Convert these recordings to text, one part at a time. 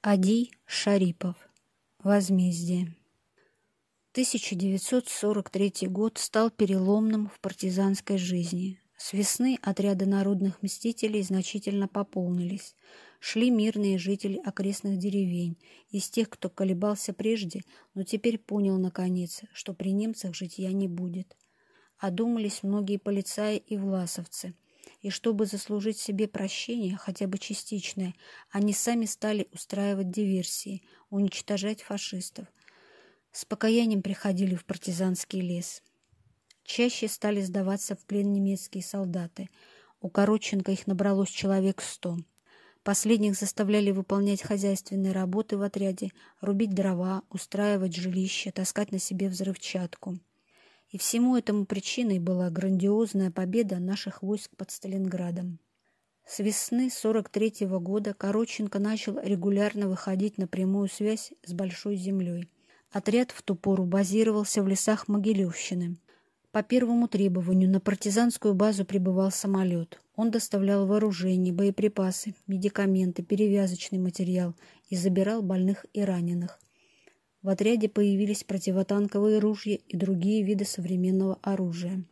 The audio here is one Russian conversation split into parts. Адий Шарипов. Возмездие. 1943 год стал переломным в партизанской жизни. С весны отряды народных мстителей значительно пополнились. Шли мирные жители окрестных деревень, из тех, кто колебался прежде, но теперь понял наконец, что при немцах житья не будет. Одумались многие полицаи и власовцы. И чтобы заслужить себе прощение, хотя бы частичное, они сами стали устраивать диверсии, уничтожать фашистов. С покаянием приходили в партизанский лес. Чаще стали сдаваться в плен немецкие солдаты. У Коротченко их набралось человек 100. Последних заставляли выполнять хозяйственные работы в отряде, рубить дрова, устраивать жилища, таскать на себе взрывчатку. И всему этому причиной была грандиозная победа наших войск под Сталинградом. С весны 43-го года Коротченко начал регулярно выходить на прямую связь с Большой землей. Отряд в ту пору базировался в лесах Могилевщины. По первому требованию на партизанскую базу прибывал самолет. Он доставлял вооружение, боеприпасы, медикаменты, перевязочный материал и забирал больных и раненых. В отряде появились противотанковые ружья и другие виды современного оружия.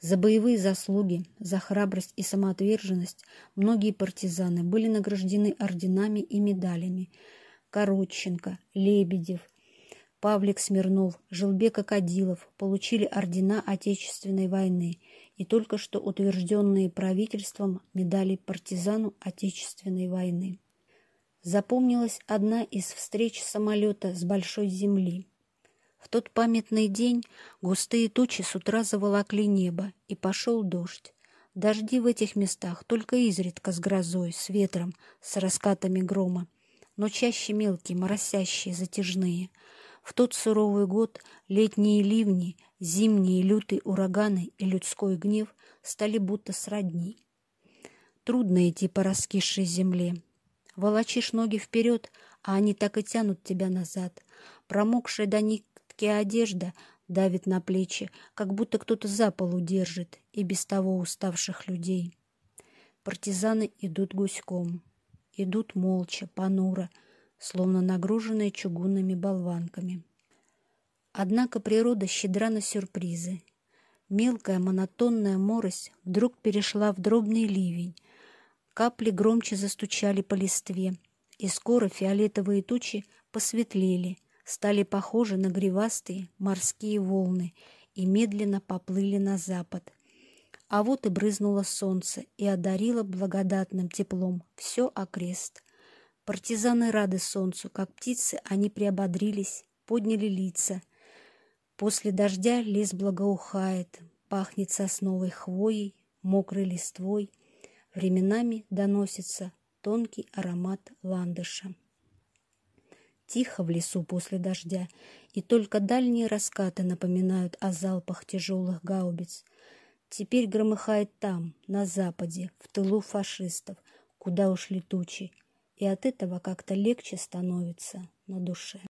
За боевые заслуги, за храбрость и самоотверженность многие партизаны были награждены орденами и медалями. Коротченко, Лебедев, Павлик Смирнов, Желбек Акадилов получили ордена Отечественной войны и только что утвержденные правительством медали партизану Отечественной войны. Запомнилась одна из встреч самолета с Большой земли. В тот памятный день густые тучи с утра заволокли небо, и пошел дождь. Дожди в этих местах только изредка с грозой, с ветром, с раскатами грома, но чаще мелкие, моросящие, затяжные. В тот суровый год летние ливни, зимние лютые ураганы и людской гнев стали будто сродни. Трудно идти по раскисшей земле. Волочишь ноги вперед, а они так и тянут тебя назад. Промокшая до нитки одежда давит на плечи, как будто кто-то за полу держит, и без того уставших людей. Партизаны идут гуськом, идут молча, понуро, словно нагруженные чугунными болванками. Однако природа щедра на сюрпризы. Мелкая монотонная морось вдруг перешла в дробный ливень. Капли громче застучали по листве, и скоро фиолетовые тучи посветлели, стали похожи на гривастые морские волны и медленно поплыли на запад. А вот и брызнуло солнце и одарило благодатным теплом все окрест. Партизаны рады солнцу, как птицы они приободрились, подняли лица. После дождя лес благоухает, пахнет сосновой хвоей, мокрой листвой. Временами доносится тонкий аромат ландыша. Тихо в лесу после дождя, и только дальние раскаты напоминают о залпах тяжелых гаубиц. Теперь громыхает там, на западе, в тылу фашистов, куда ушли тучи, и от этого как-то легче становится на душе.